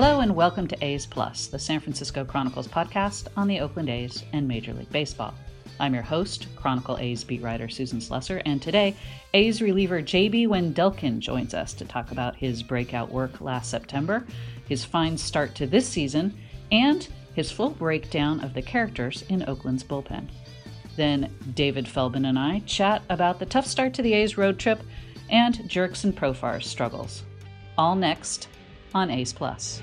Hello and welcome to A's Plus, the San Francisco Chronicle's podcast on the Oakland A's and Major League Baseball. I'm your host, Chronicle A's beat writer Susan Slusser, and today A's reliever J.B. Wendelken joins us to talk about his breakout work last September, his fine start to this season, and his full breakdown of the characters in Oakland's bullpen. Then David Feldman and I chat about the tough start to the A's road trip and Jurickson Profar's struggles. All next on A's Plus.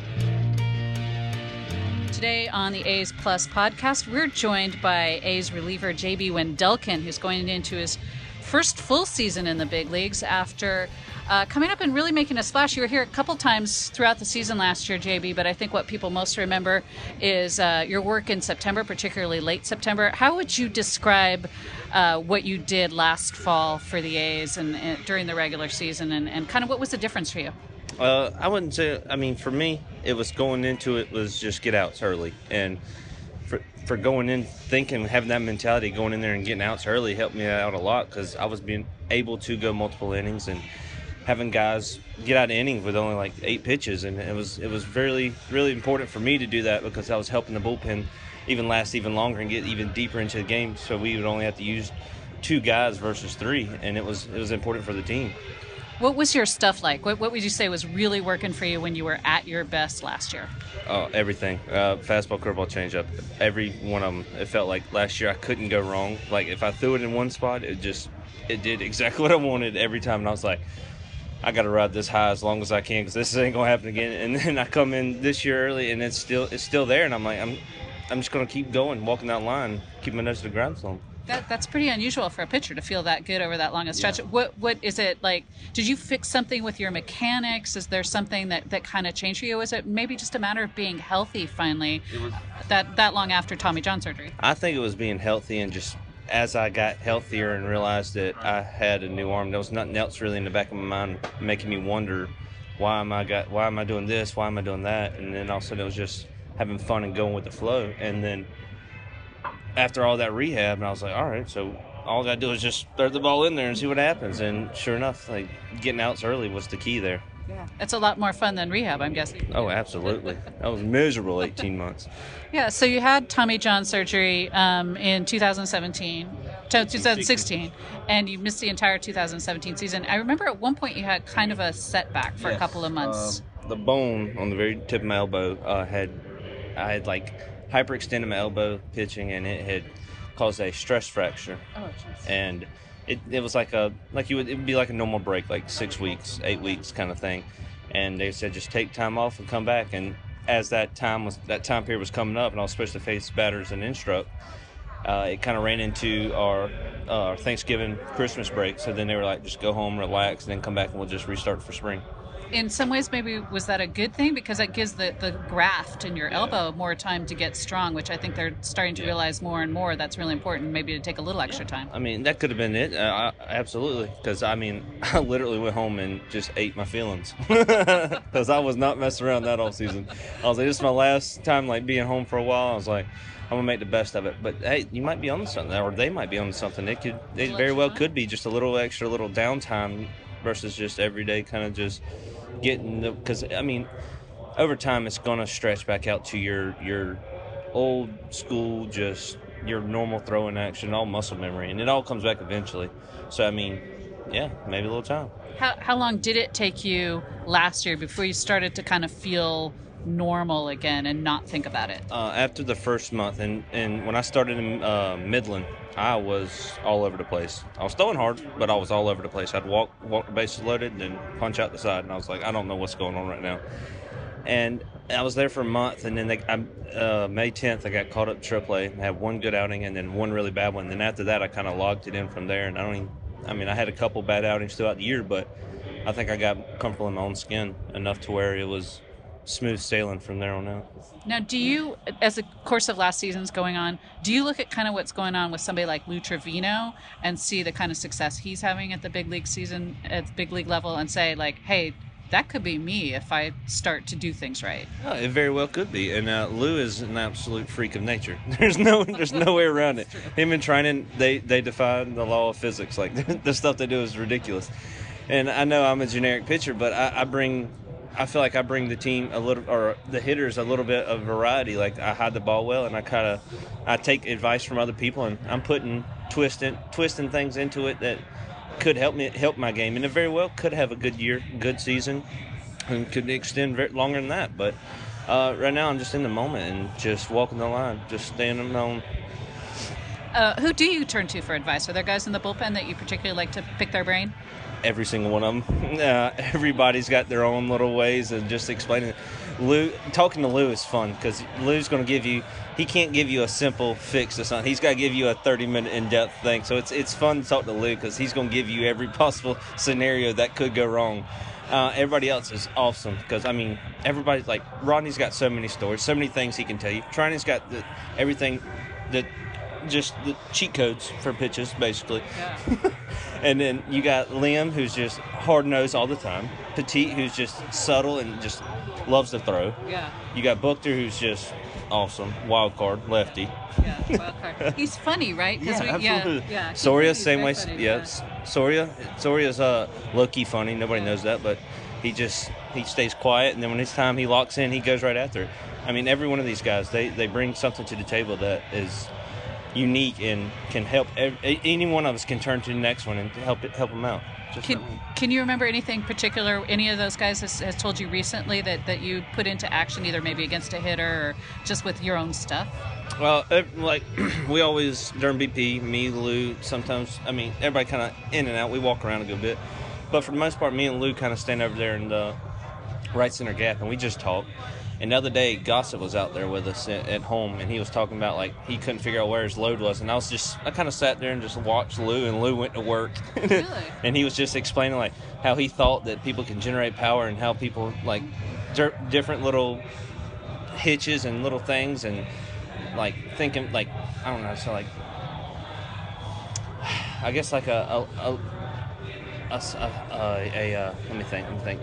Today on the A's Plus podcast, we're joined by A's reliever J.B. Wendelken, who's going into his first full season in the big leagues after coming up and really making a splash. You were here a couple times throughout the season last year, J.B., but I think what people most remember is your work in September, particularly late September. How would you describe what you did last fall for the A's and during the regular season, and kind of what was the difference for you? I wouldn't say, I mean, for me, it was going into it was just get outs early. And for going in thinking, having that mentality, going in there and getting outs early helped me out a lot because I was being able to go multiple innings and having guys get out of innings with only like 8 pitches. And it was really, really important for me to do that because I was helping the bullpen even last even longer and get even deeper into the game. So we would only have to use 2 guys versus 3. And it was important for the team. What was your stuff like? What would you say was really working for you when you were at your best last year? Oh, everything. Fastball, curveball, changeup. Every one of them. It felt like last year I couldn't go wrong. Like if I threw it in one spot, it did exactly what I wanted every time. And I was like, I got to ride this high as long as I can because this ain't gonna happen again. And then I come in this year early and it's still there. And I'm like, I'm just gonna keep going, walking that line, keep my nose to the grindstone. That's pretty unusual for a pitcher to feel that good over that long a stretch. Yeah. What is it like? Did you fix something with your mechanics? Is there something that kind of changed for you? Is it maybe just a matter of being healthy finally that long after Tommy John surgery? I think it was being healthy, and just as I got healthier and realized that I had a new arm, there was nothing else really in the back of my mind making me wonder why am I doing this? Why am I doing that? And then all of a sudden it was just having fun and going with the flow. And then after all that rehab, and I was like, all right, so all I got to do is just throw the ball in there and see what happens. And sure enough, like getting outs early was the key there. Yeah, it's a lot more fun than rehab, I'm guessing. Oh, absolutely. That was miserable 18 months. Yeah, so you had Tommy John surgery in 2016, and you missed the entire 2017 season. I remember at one point you had kind of a setback for a couple of months. The bone on the very tip of my elbow I had like hyperextended my elbow pitching, and it had caused a stress fracture. Oh, geez. And it was like it would be like a normal break, like 6 weeks, 8 weeks kind of thing. And they said just take time off and come back. And as that time period was coming up, and I was supposed to face batters and instruct, it kind of ran into our Thanksgiving, Christmas break. So then they were like, just go home, relax, and then come back, and we'll just restart for spring. In some ways, maybe was that a good thing? Because that gives the graft in your elbow more time to get strong, which I think they're starting to realize more and more. That's really important, maybe to take a little extra time. I mean, that could have been it. Absolutely. Because, I mean, I literally went home and just ate my feelings. Because I was not messing around that all season. I was like, this is my last time, like, being home for a while. I was like, I'm going to make the best of it. But, hey, you might be on something, or they might be on something. They very well could be just a little extra, little downtime versus just everyday kind of just getting the, because I mean, over time it's gonna stretch back out to your old school, just your normal throwing action, all muscle memory, and it all comes back eventually. So I mean, yeah, maybe a little time. How long did it take you last year before you started to kind of feel normal again and not think about it? After the first month, and when I started in Midland, I was all over the place. I was throwing hard, but I was all over the place. I'd walk the bases loaded and then punch out the side, and I was like, I don't know what's going on right now. And I was there for a month, and then May 10th I got called up to AAA and had one good outing and then one really bad one. Then after that I kind of logged it in from there, and I had a couple bad outings throughout the year, but I think I got comfortable in my own skin enough to where it was smooth sailing from there on out. Now, do you, as the course of last season's going on, do you look at kind of what's going on with somebody like Lou Trivino and see the kind of success he's having at the big league season, at the big league level, and say, like, hey, that could be me if I start to do things right? Oh, it very well could be. And Lou is an absolute freak of nature. There's no way around it. Him and Trinan, they defy the law of physics. Like, the stuff they do is ridiculous. And I know I'm a generic pitcher, but I bring I feel like I bring the team a little, or the hitters a little bit of variety. Like I hide the ball well, and I kind of, I take advice from other people, and I'm putting twisting things into it that could help my game, and it very well could have a good year, good season, and could extend longer than that. But right now, I'm just in the moment and just walking the line, just standing on. Who do you turn to for advice? Are there guys in the bullpen that you particularly like to pick their brain? Every single one of them. Everybody's got their own little ways of just explaining it. Talking to Lou is fun because Lou's going to give you – he can't give you a simple fix to something. He's got to give you a 30-minute in-depth thing. So it's fun to talk to Lou because he's going to give you every possible scenario that could go wrong. Everybody else is awesome because, I mean, everybody's like – Rodney's got so many stories, so many things he can tell you. Trinan's got everything that – just the cheat codes for pitches, basically. Yeah. And then you got Liam, who's just hard-nosed all the time. Petite, who's just subtle and just loves to throw. Yeah. You got Bookter, who's just awesome. Wild card, lefty. Yeah, wild card. He's funny, right? Yeah, absolutely. Yeah. Soria, same way. Funny, yeah. Soria's low-key funny. Nobody knows that, but he stays quiet, and then when it's time, he locks in, he goes right after it. I mean, every one of these guys, they bring something to the table that is unique and can help. Any one of us can turn to the next one and help them out. Can you remember anything particular any of those guys has told you recently that you put into action, either maybe against a hitter or just with your own stuff? Well, like we always during BP, me, Lou, sometimes, I mean, everybody kind of in and out. We walk around a good bit, but for the most part, me and Lou kind of stand over there in the right center gap and we just talk. And the other day, Gossett was out there with us at home, and he was talking about, like, he couldn't figure out where his load was. And I kind of sat there and just watched Lou, and Lou went to work. Really? And he was just explaining, like, how he thought that people can generate power and how people, like, different little hitches and little things and, like, thinking, like, I don't know, so, like, I guess, like, let me think.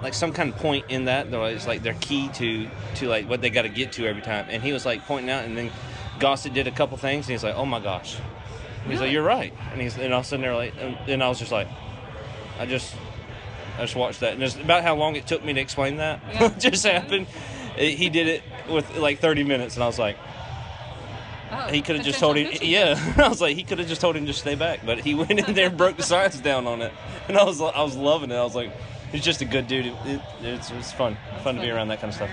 Like some kind of point in that, though, it's like their key to like what they got to get to every time. And he was like pointing out, and then Gossett did a couple things, and he's like, "Oh my gosh," and he's like, "You're right." And all of a sudden they're like, and I was just like, I just watched that, and it's about how long it took me to explain that. Yeah. Just happened. He did it with like 30 minutes, and I was like, oh, he could have just told him. Yeah, I was like, he could have just told him to stay back, but he went in there and broke the science down on it, and I was loving it. I was like. He's just a good dude. It's fun to be around that kind of stuff.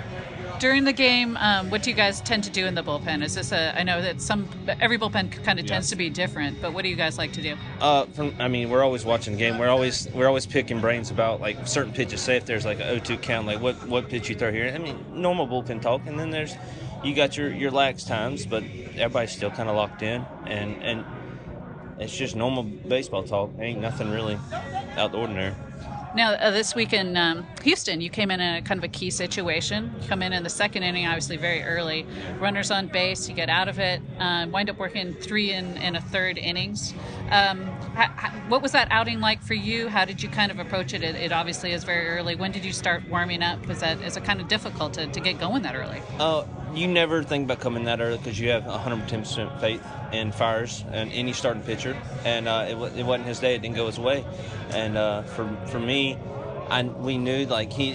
During the game, what do you guys tend to do in the bullpen? Is this I know that every bullpen kind of tends to be different, but what do you guys like to do? I mean, we're always watching the game. We're always picking brains about like certain pitches. Say if there's like an 0-2 count, like what pitch you throw here. I mean, normal bullpen talk, and then there's you got your lax times, but everybody's still kind of locked in, and it's just normal baseball talk. There ain't nothing really out the ordinary. Now, this week in Houston, you came in a kind of a key situation. You come in the second inning, obviously very early. Runners on base, you get out of it, wind up working 3 1/3 innings. What was that outing like for you? How did you kind of approach it? It obviously is very early. When did you start warming up? Is it kind of difficult to get going that early? You never think about coming that early because you have 110% faith in Fiers and any starting pitcher. And it wasn't his day. It didn't go his way. And for me, we knew like he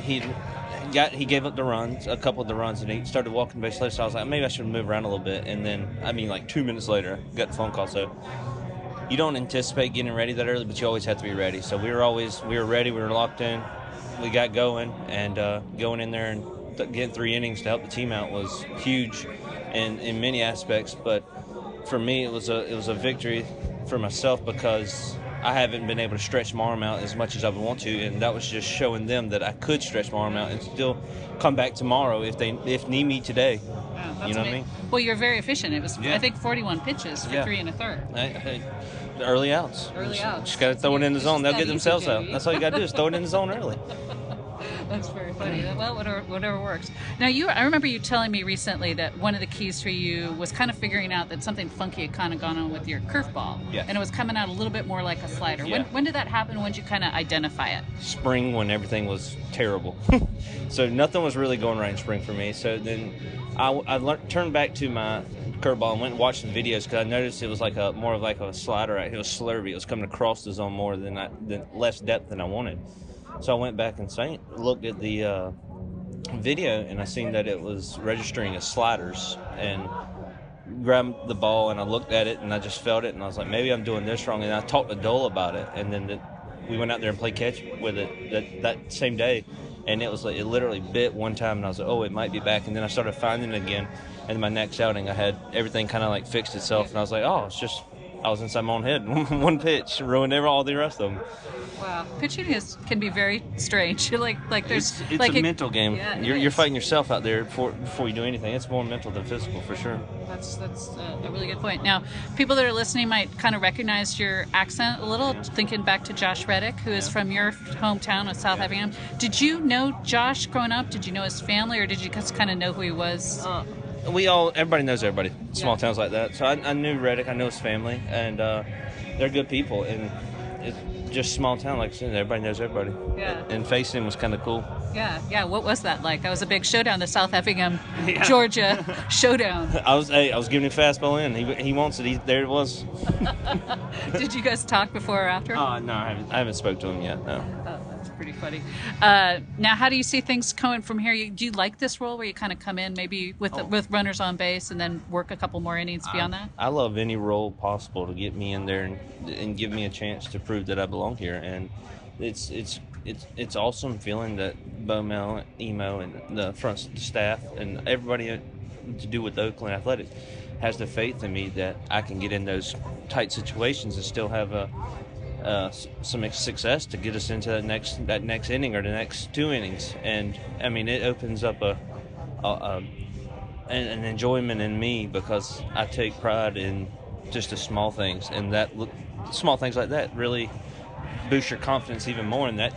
gave up the runs, a couple of the runs, and he started walking base later. So I was like, maybe I should move around a little bit. And then, I mean, like 2 minutes later, I got the phone call. So you don't anticipate getting ready that early, but you always have to be ready. So we were ready. We were locked in. We got going and going in there and getting 3 innings to help the team out was huge in many aspects, but for me it was a victory for myself because I haven't been able to stretch my arm out as much as I would want to, and that was just showing them that I could stretch my arm out and still come back tomorrow if need me today. Yeah, that's, you know, amazing. What I mean? Well, you're very efficient. It was, I think, 41 pitches for 3 1/3. The early outs. Just got to throw it in the zone. They'll get themselves out. That's all you got to do is throw it in the zone early. That's very funny. Well, whatever works. Now, I remember you telling me recently that one of the keys for you was kind of figuring out that something funky had kind of gone on with your curveball. Yeah. And it was coming out a little bit more like a slider. Yeah. When did that happen? When did you kind of identify it? Spring, when everything was terrible. So nothing was really going right in spring for me. So then I turned back to my curveball and went and watched some videos because I noticed it was like more of like a slider. It was slurvy. It was coming across the zone more than less depth than I wanted. So I went back and looked at the video, and I seen that it was registering as sliders, and grabbed the ball, and I looked at it, and I just felt it, and I was like, maybe I'm doing this wrong. And I talked to Dole about it, and then we went out there and played catch with it that same day, and it was like it literally bit one time, and I was like, oh, it might be back. And then I started finding it again, and my next outing I had everything kind of like fixed itself, and I was like, oh, it's just I was inside my own head. One pitch ruined all the rest of them. Wow, pitching can be very strange. Like there's it's like a mental game. Yeah, you're fighting yourself out there before you do anything. It's more mental than physical for sure. That's a really good point. Now, people that are listening might kind of recognize your accent a little. Yeah. Thinking back to Josh Reddick, who is from your hometown of South Effingham. Did you know Josh growing up? Did you know his family, or did you just kind of know who he was? Everybody knows everybody. Small towns like that. So I knew Reddick. I know his family, and they're good people. And it's just small town, like I said, everybody knows everybody. Yeah. And facing was kind of cool. Yeah. What was that like? That was a big showdown, the South Effingham, Georgia showdown. I was giving him fastball in. He wants it. There it was. Did you guys talk before or after? No, I haven't spoke to him yet. No. Pretty funny. Now, how do you see things going from here? Do you like this role where you kind of come in maybe with runners on base and then work a couple more innings beyond that? I love any role possible to get me in there and give me a chance to prove that I belong here. And it's awesome feeling that Bo Mel, Emo, and the front staff and everybody to do with Oakland Athletics has the faith in me that I can get in those tight situations and still have some success to get us into that next inning or the next two innings, and I mean it opens up an enjoyment in me because I take pride in just the small things, and that small things like that really boost your confidence even more, and that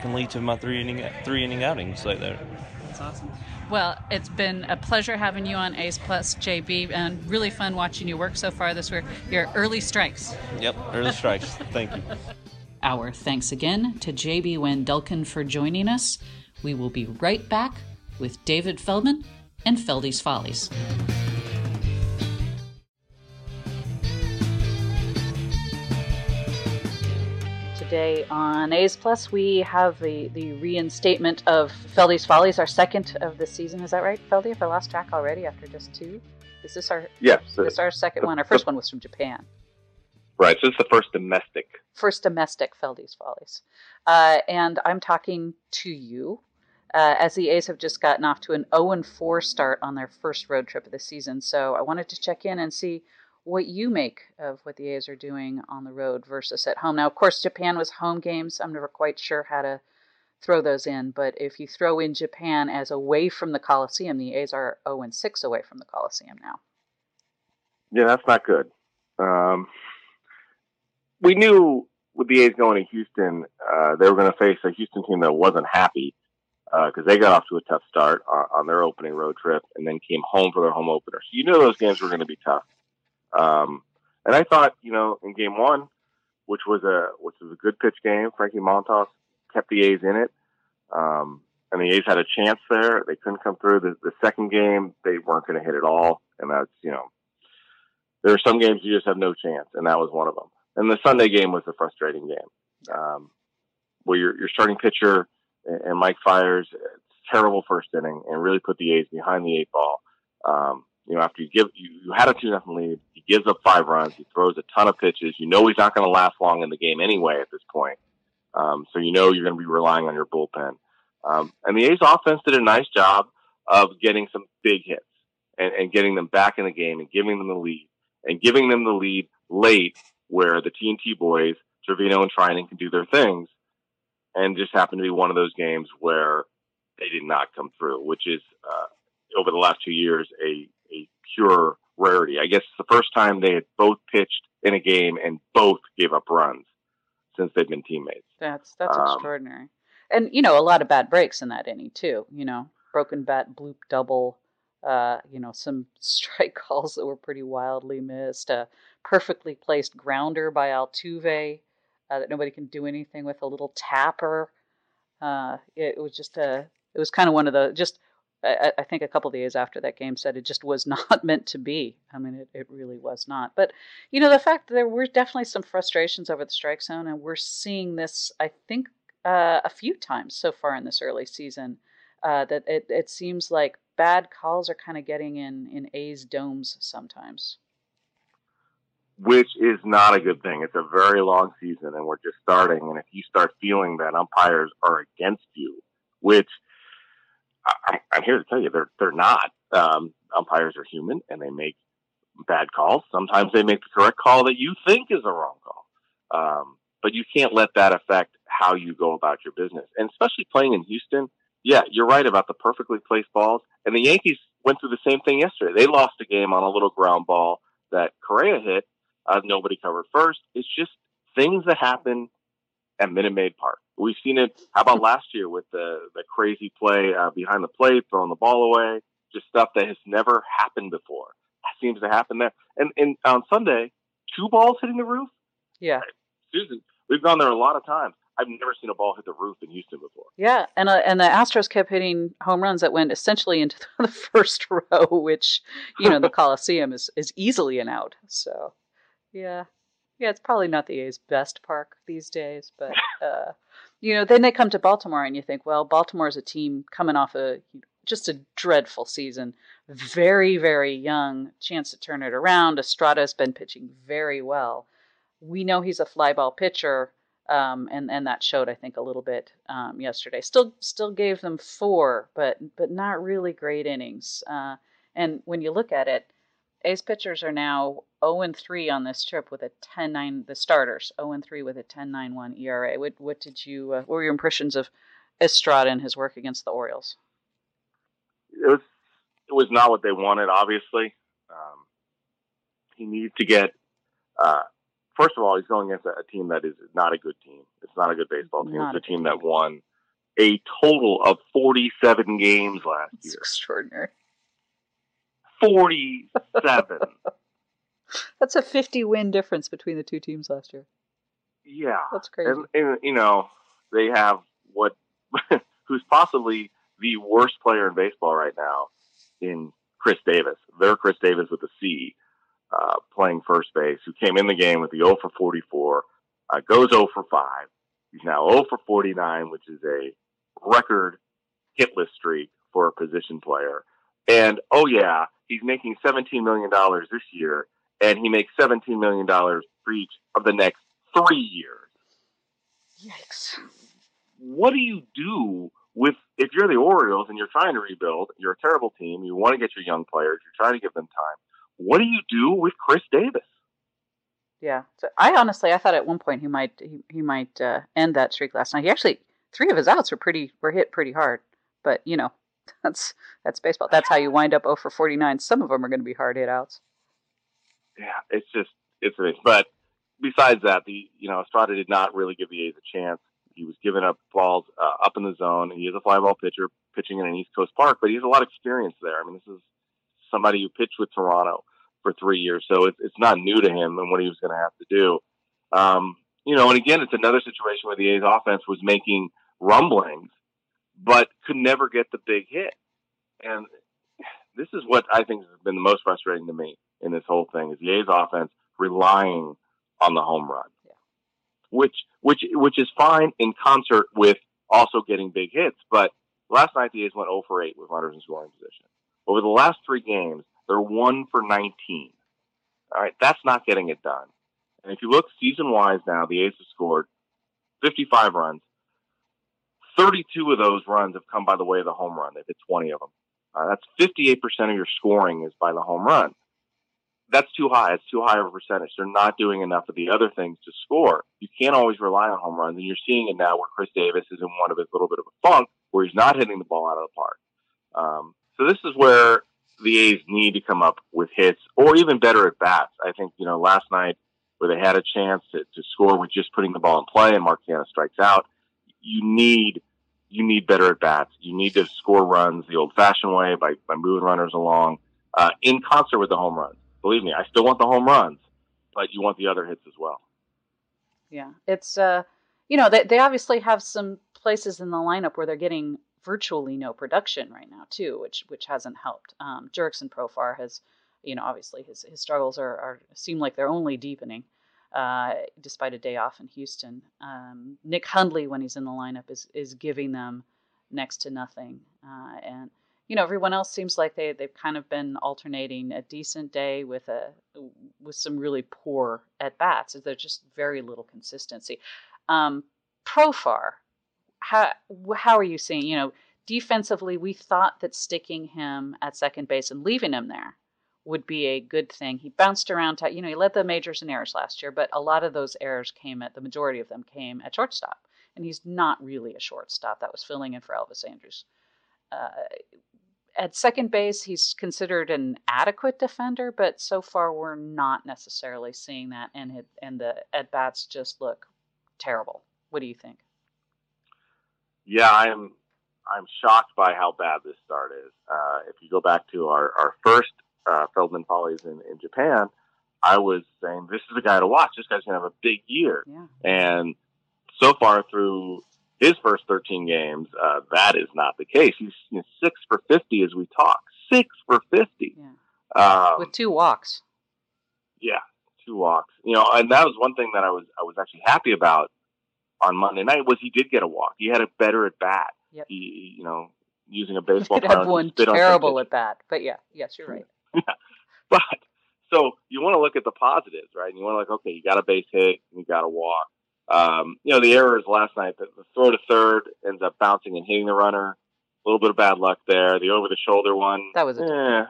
can lead to my three inning outings like that. That's awesome. Well, it's been a pleasure having you on A's Plus, JB, and really fun watching you work so far this year. Your early strikes. Yep, early strikes. Thank you. Our thanks again to JB Wendelken for joining us. We will be right back with David Feldman and Feldy's Follies. Today on A's Plus, we have the reinstatement of Feldy's Follies, our second of the season. Is that right, Feldy? If I lost track already after just two? Is this our our second one? Our first one was from Japan. Right, so it's the first domestic. First domestic Feldy's Follies. And I'm talking to you, as the A's have just gotten off to an 0-4 start on their first road trip of the season. So I wanted to check in and see what you make of what the A's are doing on the road versus at home. Now, of course, Japan was home games. I'm never quite sure how to throw those in, but if you throw in Japan as away from the Coliseum, the A's are 0-6 away from the Coliseum now. Yeah, that's not good. We knew with the A's going to Houston, they were going to face a Houston team that wasn't happy because they got off to a tough start on their opening road trip and then came home for their home opener. So you knew those games were going to be tough. And I thought, in game one, which was a good pitch game, Frankie Montas kept the A's in it. And the A's had a chance there. They couldn't come through. The second game, they weren't going to hit at all. And that's, there are some games you just have no chance. And that was one of them. And the Sunday game was the frustrating game, where your starting pitcher and Mike Fiers, terrible first inning and really put the A's behind the eight ball. After you had a 2-0 lead, he gives up 5 runs, he throws a ton of pitches. He's not going to last long in the game anyway at this point. So you're going to be relying on your bullpen. And the A's offense did a nice job of getting some big hits and getting them back in the game and giving them the lead late where the TNT boys, Trivino and Trinan, can do their things. And just happened to be one of those games where they did not come through, which is, over the last 2 years, a pure rarity. I guess it's the first time they had both pitched in a game and both gave up runs since they've been teammates. That's extraordinary. And, a lot of bad breaks in that inning too, broken bat, bloop double, some strike calls that were pretty wildly missed, a perfectly placed grounder by Altuve that nobody can do anything with, a little tapper. It was kind of one of the, just, I think a couple of days after that game said it just was not meant to be. I mean, it really was not. But, the fact that there were definitely some frustrations over the strike zone, and we're seeing this, I think, a few times so far in this early season that it seems like bad calls are kind of getting in A's domes sometimes. Which is not a good thing. It's a very long season, and we're just starting. And if you start feeling that umpires are against you, which I'm here to tell you, they're not. Umpires are human, and they make bad calls. Sometimes they make the correct call that you think is a wrong call. But you can't let that affect how you go about your business. And especially playing in Houston, yeah, you're right about the perfectly placed balls. And the Yankees went through the same thing yesterday. They lost a game on a little ground ball that Correa hit. Nobody covered first. It's just things that happen at Minute Maid Park. We've seen it. How about last year with the crazy play behind the plate, throwing the ball away, just stuff that has never happened before. That seems to happen there. And on Sunday, 2 balls hitting the roof? Yeah. Susan, we've gone there a lot of times. I've never seen a ball hit the roof in Houston before. Yeah, and the Astros kept hitting home runs that went essentially into the first row, which, you know, the Coliseum is easily an out. So, yeah, it's probably not the A's best park these days. But, you know, then they come to Baltimore and you think, well, Baltimore is a team coming off just a dreadful season. Very, very young, chance to turn it around. Estrada has been pitching very well. We know he's a fly ball pitcher. And that showed, I think, a little bit yesterday. Still gave them 4, but not really great innings. And when you look at it, A's pitchers are now 0-3 on this trip with a 10-9. The starters 0-3 with a 10.91 ERA. What were your impressions of Estrada and his work against the Orioles? It was not what they wanted. Obviously, he needed to get. First of all, he's going against a team that is not a good team. It's not a good baseball team. It's a team that won a total of 47 games last year. It's extraordinary. 47. That's a 50-win difference between the two teams last year. Yeah. That's crazy. And you know, they have who's possibly the worst player in baseball right now in Chris Davis. They're Chris Davis with a C. Playing first base, who came in the game with the 0 for 44, goes 0 for 5. He's now 0 for 49, which is a record hitless streak for a position player. And, oh yeah, he's making $17 million this year, and he makes $17 million for each of the next 3 years. Yikes. What do you do with, if you're the Orioles and you're trying to rebuild, you're a terrible team, you want to get your young players, you're trying to give them time. What do you do with Chris Davis? Yeah, so I thought at one point he might end that streak last night. He actually 3 of his outs were hit pretty hard, but you know that's baseball. That's how you wind up 0 for 49. Some of them are going to be hard hit outs. Yeah, it's but besides that, Estrada did not really give the A's a chance. He was giving up balls up in the zone. He is a fly ball pitcher pitching in an East Coast park, but he has a lot of experience there. I mean, this is somebody who pitched with Toronto for 3 years. So it's not new to him and what he was going to have to do. And again, it's another situation where the A's offense was making rumblings, but could never get the big hit. And this is what I think has been the most frustrating to me in this whole thing is the A's offense relying on the home run, which is fine in concert with also getting big hits. But last night, the A's went 0 for 8 with runners in scoring position. Over the last 3 games, they're 1 for 19. All right, that's not getting it done. And if you look season-wise now, the A's have scored 55 runs. 32 of those runs have come by the way of the home run. They've hit 20 of them. That's 58% of your scoring is by the home run. That's too high. It's too high of a percentage. They're not doing enough of the other things to score. You can't always rely on home runs, and you're seeing it now where Chris Davis is in one of his little bit of a funk where he's not hitting the ball out of the park. So this is where the A's need to come up with hits or even better at bats. I think, last night where they had a chance to score with just putting the ball in play and Marcana strikes out, you need better at bats. You need to score runs the old fashioned way by moving runners along, in concert with the home runs. Believe me, I still want the home runs, but you want the other hits as well. Yeah. It's, they obviously have some places in the lineup where they're getting virtually no production right now too, which hasn't helped. Jurickson Profar has, obviously his struggles seem like they're only deepening. despite a day off in Houston. Nick Hundley, when he's in the lineup, is giving them next to nothing. And, you know, everyone else seems like they've kind of been alternating a decent day with some really poor at-bats. There's just very little consistency. Profar, how are you seeing, you know, defensively, we thought that sticking him at second base and leaving him there would be a good thing. He bounced around, you know, he led the majors in errors last year, but a lot of those errors the majority of them came at shortstop. And he's not really a shortstop. That was filling in for Elvis Andrus. At second base, he's considered an adequate defender, but so far we're not necessarily seeing that. And the at-bats just look terrible. What do you think? Yeah, I'm shocked by how bad this start is. If you go back to our first Feldman Follies in Japan, I was saying, this is the guy to watch. This guy's going to have a big year. Yeah. And so far through his first 13 games, that is not the case. He's 6 for 50 as we talk. 6 for 50. Yeah. With 2 walks. Yeah, 2 walks. You know, and that was one thing that I was actually happy about on Monday night was he did get a walk. He had a better at bat. Yep. He, you know, using a baseball bat. He had one terrible at bat. But yeah, yes, you're right. Yeah. But so you want to look at the positives, right? And you want to okay, you got a base hit, you got a walk. You know, the errors last night, the throw to third ends up bouncing and hitting the runner. A little bit of bad luck there. The over the shoulder one. That was a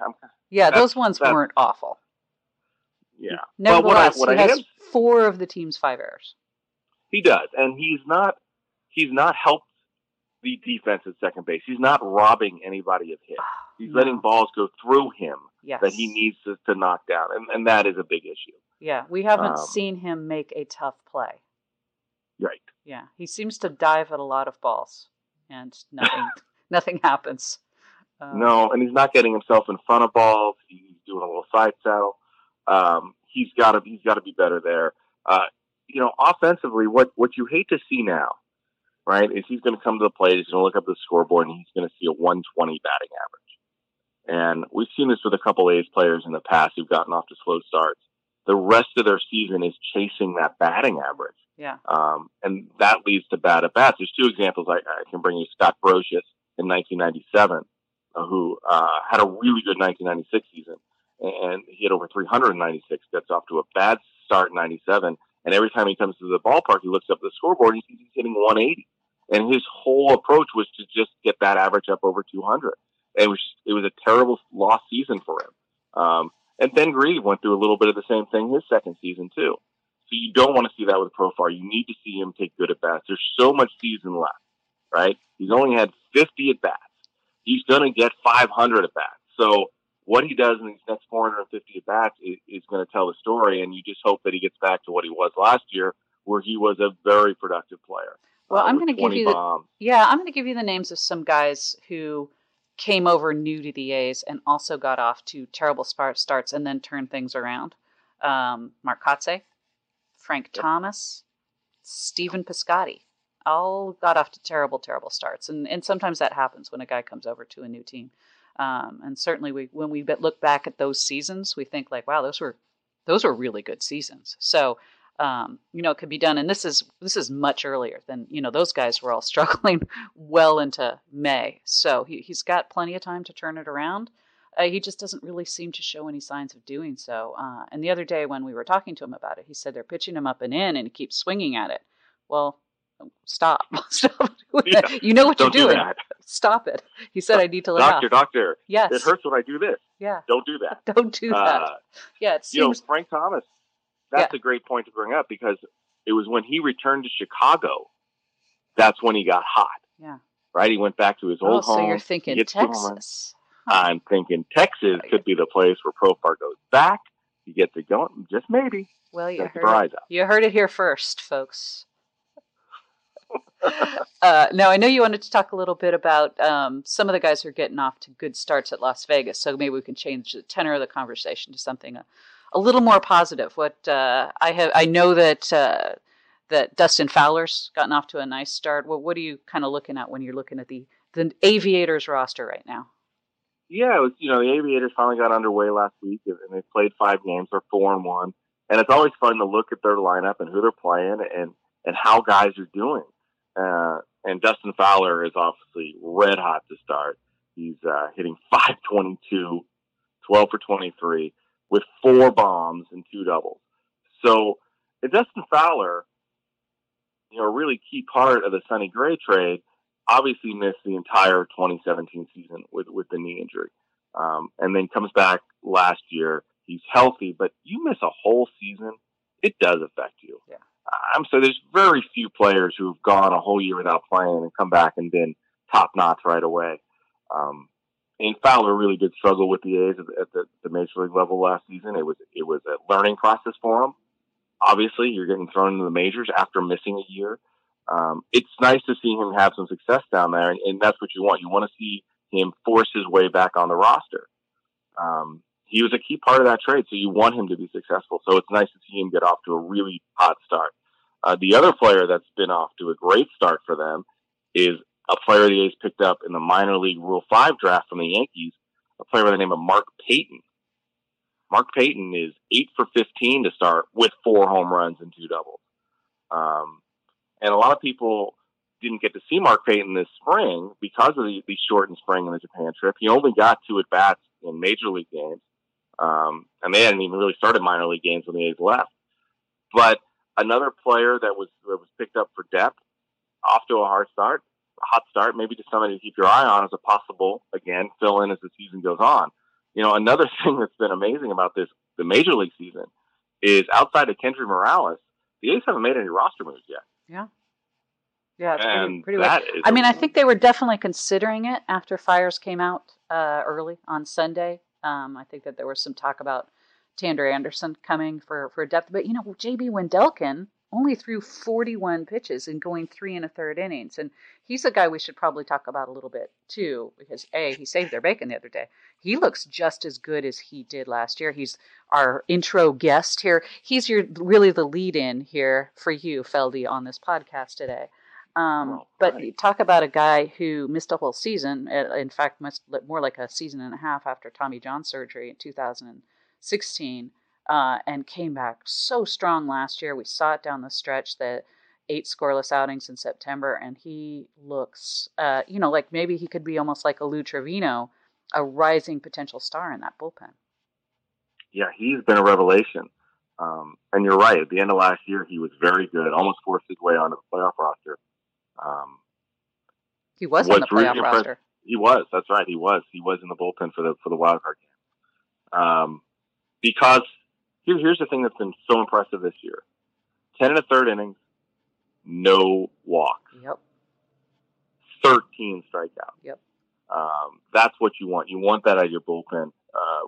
yeah, those ones weren't awful. Yeah. Nevertheless, well, he has 4 of the team's 5 errors. He does. And he's not helped the defense at second base. He's not robbing anybody of hits. He's letting balls go through him that he needs to knock down. And that is a big issue. Yeah. We haven't seen him make a tough play. Right. Yeah. He seems to dive at a lot of balls and nothing happens. No. And he's not getting himself in front of balls. He's doing a little side saddle. He's gotta be better there. You know, offensively, what you hate to see now, right, is he's going to come to the plate, he's going to look up the scoreboard, and he's going to see a 120 batting average. And we've seen this with a couple A's players in the past who've gotten off to slow starts. The rest of their season is chasing that batting average. Yeah. And that leads to bad at-bats. There's 2 examples I can bring you. Scott Brosius in 1997, who had a really good 1996 season, and he had over 396, gets off to a bad start in 97. And every time he comes to the ballpark, he looks up at the scoreboard and he sees he's hitting 180. And his whole approach was to just get that average up over 200. It was a terrible lost season for him. And Ben Grieve went through a little bit of the same thing his second season, too. So you don't want to see that with Profar. You need to see him take good at-bats. There's so much season left, right? He's only had 50 at-bats. He's going to get 500 at-bats. So what he does in these next 450 at-bats is going to tell the story, and you just hope that he gets back to what he was last year, where he was a very productive player. Well, I'm going to give you the names of some guys who came over new to the A's and also got off to terrible starts and then turned things around. Mark Kotze, Frank Thomas, Stephen Piscotty, all got off to terrible, terrible starts, and sometimes that happens when a guy comes over to a new team. And certainly when we look back at those seasons, we think like, wow, those were really good seasons. So, you know, it could be done. And this is much earlier than, you know, those guys were all struggling well into May. So he's got plenty of time to turn it around. He just doesn't really seem to show any signs of doing so. And the other day when we were talking to him about it, he said they're pitching him up and in and he keeps swinging at it. Well, Stop. Yeah. You know what you're doing. Do Stop it. He said, I need to let off. Doctor. Yes. It hurts when I do this. Yeah. Don't do that. Don't do that. Yeah. It seems... You know, Frank Thomas, that's a great point to bring up because it was when he returned to Chicago, that's when he got hot. Yeah. Right? He went back to his old home. So you're thinking Texas. Huh. I'm thinking Texas could be the place where Profar goes back. He gets it going. Just maybe. Well, you heard it here first, folks. Now, I know you wanted to talk a little bit about some of the guys who are getting off to good starts at Las Vegas, so maybe we can change the tenor of the conversation to something a little more positive. I know that Dustin Fowler's gotten off to a nice start. Well, what are you kind of looking at when you're looking at the Aviators roster right now? Yeah, it was, you know, the Aviators finally got underway last week, and they played 5 games. They're 4-1. And it's always fun to look at their lineup and who they're playing and how guys are doing. And Dustin Fowler is obviously red hot to start. He's hitting .522, 12 for 23, with 4 bombs and 2 doubles. So, and Dustin Fowler, you know, a really key part of the Sonny Gray trade, obviously missed the entire 2017 season with the knee injury. And then comes back last year. He's healthy, but you miss a whole season, it does affect you. Yeah. So there's very few players who have gone a whole year without playing and come back and been top notch right away. And Fowler really did struggle with the A's at the major league level last season. It was a learning process for him. Obviously, you're getting thrown into the majors after missing a year. It's nice to see him have some success down there, and that's what you want. You want to see him force his way back on the roster. He was a key part of that trade, so you want him to be successful. So it's nice to see him get off to a really hot start. The other player that's been off to a great start for them is a player the A's picked up in the minor league Rule 5 draft from the Yankees, a player by the name of Mark Payton. Mark Payton is 8 for 15 to start with 4 home runs and 2 doubles. And a lot of people didn't get to see Mark Payton this spring because of the shortened spring and the Japan trip. He only got 2 at-bats in major league games. And they hadn't even really started minor league games when the A's left. But another player that was picked up for depth, off to a hot start, maybe just somebody to keep your eye on as a possible, again, fill in as the season goes on. You know, another thing that's been amazing about the major league season is outside of Kendry Morales, the A's haven't made any roster moves yet. Yeah. Yeah. It's pretty weird. I think they were definitely considering it after Fiers came out early on Sunday. I think that there was some talk about Tander Anderson coming for depth. But, you know, J.B. Wendelken only threw 41 pitches and going 3 1/3 innings. And he's a guy we should probably talk about a little bit, too, because, A, he saved their bacon the other day. He looks just as good as he did last year. He's our intro guest here. He's really the lead-in here for you, Feldy, on this podcast today. But talk about a guy who missed a whole season, in fact, more like a season and a half after Tommy John surgery in 2016, and came back so strong last year. We saw it down the stretch, that 8 scoreless outings in September, and he looks, like maybe he could be almost like a Lou Trivino, a rising potential star in that bullpen. Yeah, he's been a revelation. And you're right. At the end of last year, he was very good, almost forced his way onto the playoff roster. He was on the playoff roster. He was. That's right. He was in the bullpen for the wild card game. Because here's the thing that's been so impressive this year: 10 1/3 innings, no walks. Yep. 13 strikeouts. Yep. That's what you want. You want that out of your bullpen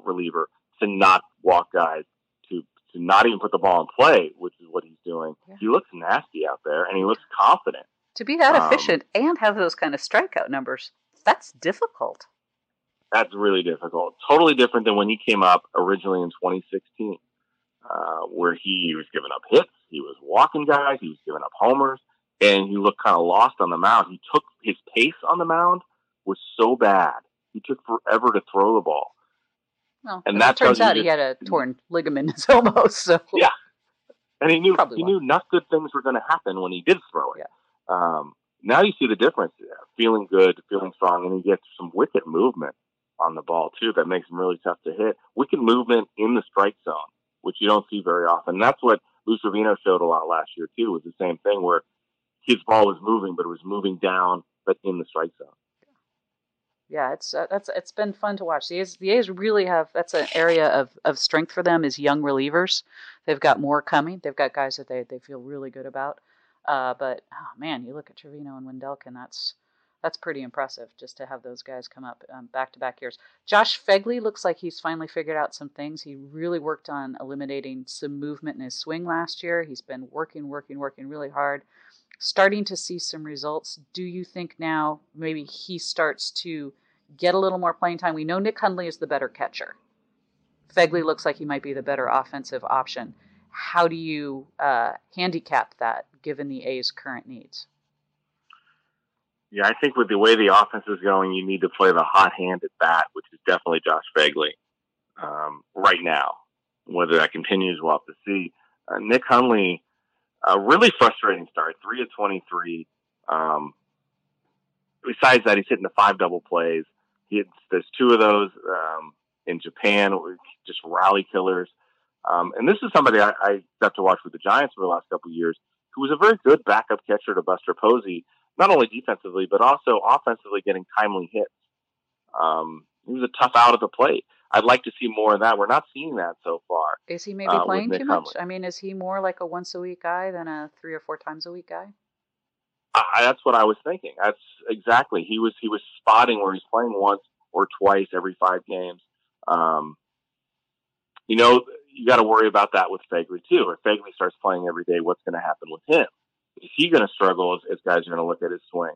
reliever, to not walk guys, to not even put the ball in play, which is what he's doing. Yeah. He looks nasty out there, and he looks confident. To be that efficient and have those kind of strikeout numbers, that's difficult. That's really difficult. Totally different than when he came up originally in 2016, where he was giving up hits, he was walking guys, he was giving up homers, and he looked kind of lost on the mound. He took his pace on the mound was so bad. He took forever to throw the ball. Well, and that turns out he had a torn ligament in his elbow. So yeah, and he knew not good things were going to happen when he did throw it. Yeah. Now you see the difference there. Feeling good, feeling strong, and he gets some wicked movement on the ball, too, that makes him really tough to hit. Wicked movement in the strike zone, which you don't see very often. That's what Lou Trivino showed a lot last year, too, was the same thing where his ball was moving, but it was moving down, but in the strike zone. Yeah, it's been fun to watch. The A's really have, that's an area of strength for them, is young relievers. They've got more coming. They've got guys that they feel really good about. But, oh, man, you look at Trivino and Wendelken, that's pretty impressive just to have those guys come up back-to-back years. Josh Phegley looks like he's finally figured out some things. He really worked on eliminating some movement in his swing last year. He's been working really hard, starting to see some results. Do you think now maybe he starts to get a little more playing time? We know Nick Hundley is the better catcher. Phegley looks like he might be the better offensive option. How do you handicap that, given the A's current needs? Yeah, I think with the way the offense is going, you need to play the hot hand at bat, which is definitely Josh Phegley right now. Whether that continues, we'll have to see. Nick Hundley, a really frustrating start, 3 of 23. Besides that, he's hitting the 5 double plays. There's 2 of those in Japan, just rally killers. And this is somebody I got to watch with the Giants for the last couple of years, who was a very good backup catcher to Buster Posey, not only defensively, but also offensively getting timely hits. He was a tough out at the plate. I'd like to see more of that. We're not seeing that so far. Is he maybe playing too much? I mean, is he more like a once-a-week guy than a 3 or 4 times a week guy? That's what I was thinking. That's exactly. He was spotting where he's playing once or twice every 5 games. You know, you got to worry about that with Phegley too. If Phegley starts playing every day, what's going to happen with him? Is he going to struggle as guys are going to look at his swing?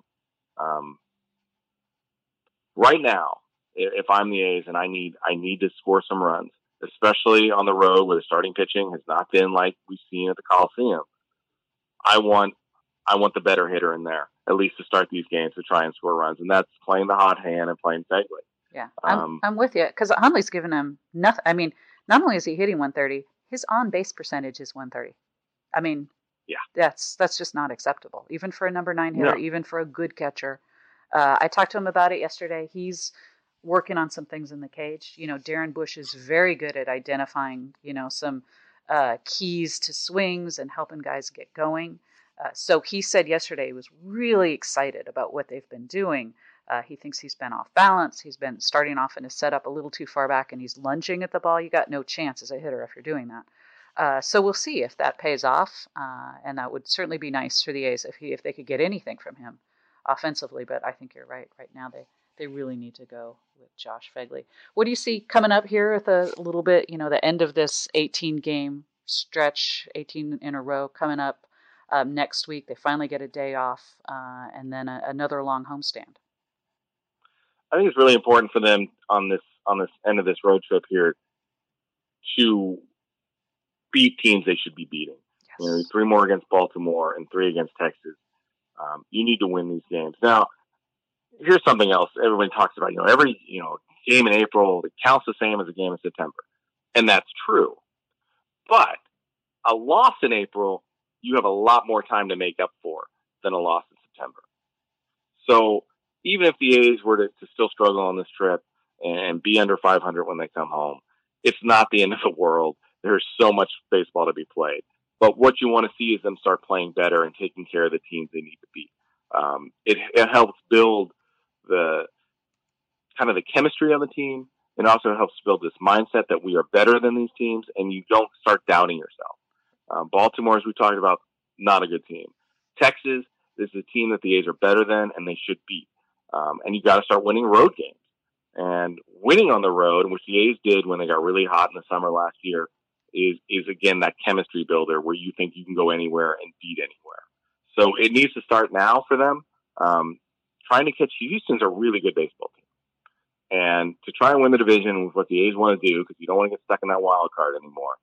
Right now, if I'm the A's and I need to score some runs, especially on the road where the starting pitching has not been like we've seen at the Coliseum. I want the better hitter in there, at least to start these games, to try and score runs. And that's playing the hot hand and playing Phegley. Yeah, I'm with you. Because Hundley's given him nothing. I mean, not only is he hitting 130, his on-base percentage is 130. I mean, yeah, that's just not acceptable, even for a number 9 hitter, even for a good catcher. I talked to him about it yesterday. He's working on some things in the cage. You know, Darren Bush is very good at identifying, you know, some keys to swings and helping guys get going. So he said yesterday he was really excited about what they've been doing. He thinks he's been off balance. He's been starting off in a setup a little too far back, and he's lunging at the ball. You got no chance as a hitter if you're doing that. So we'll see if that pays off, and that would certainly be nice for the A's if they could get anything from him offensively. But I think you're right. Right now they really need to go with Josh Phegley. What do you see coming up here at the little bit, you know, the end of this 18-game stretch, 18 in a row coming up? Next week, they finally get a day off and then another long homestand. I think it's really important for them on this end of this road trip here to beat teams they should be beating. Yes. You know, 3 more against Baltimore and 3 against Texas. You need to win these games. Now, here's something else everybody talks about. You know, every game in April it counts the same as a game in September, and that's true. But a loss in April, you have a lot more time to make up for than a loss in September. So even if the A's were to still struggle on this trip and be under 500 when they come home, it's not the end of the world. There's so much baseball to be played. But what you want to see is them start playing better and taking care of the teams they need to beat. It helps build the kind of the chemistry on the team. It also helps build this mindset that we are better than these teams, and you don't start doubting yourself. Baltimore, as we talked about, not a good team. Texas, this is a team that the A's are better than and they should beat. And you got to start winning road games. And winning on the road, which the A's did when they got really hot in the summer last year, is again that chemistry builder where you think you can go anywhere and beat anywhere. So it needs to start now for them. Trying to catch Houston's a really good baseball team. And to try and win the division with what the A's want to do, because you don't want to get stuck in that wild card anymore,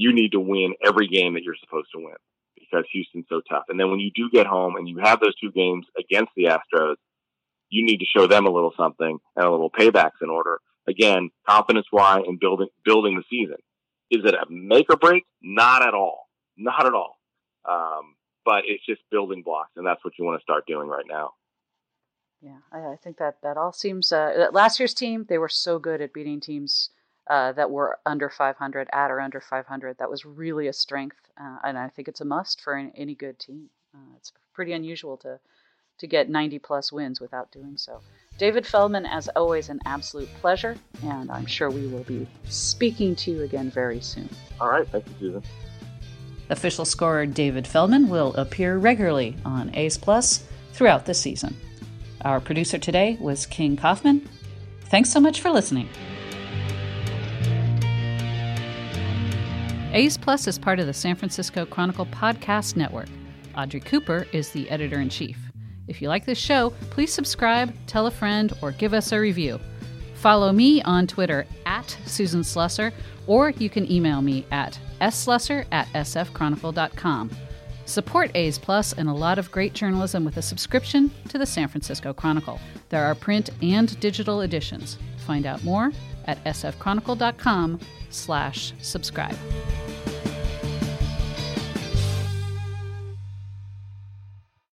you need to win every game that you're supposed to win because Houston's so tough. And then when you do get home and you have those 2 games against the Astros, you need to show them a little something and a little paybacks in order. Again, confidence-wise and building the season. Is it a make or break? Not at all. Not at all. But it's just building blocks, and that's what you want to start doing right now. Yeah, I think that all seems last year's team, they were so good at beating teams that were under 500, at or under 500. That was really a strength, and I think it's a must for any good team. It's pretty unusual to get 90-plus wins without doing so. David Feldman, as always, an absolute pleasure, and I'm sure we will be speaking to you again very soon. All right. Thank you, Susan. Official scorer David Feldman will appear regularly on A's Plus throughout the season. Our producer today was King Kaufman. Thanks so much for listening. A's Plus is part of the San Francisco Chronicle Podcast Network. Audrey Cooper is the editor-in-chief. If you like this show, please subscribe, tell a friend, or give us a review. Follow me on Twitter @SusanSlusser, or you can email me at slusser@sfchronicle.com. Support A's Plus and a lot of great journalism with a subscription to the San Francisco Chronicle. There are print and digital editions. Find out more at sfchronicle.com/subscribe.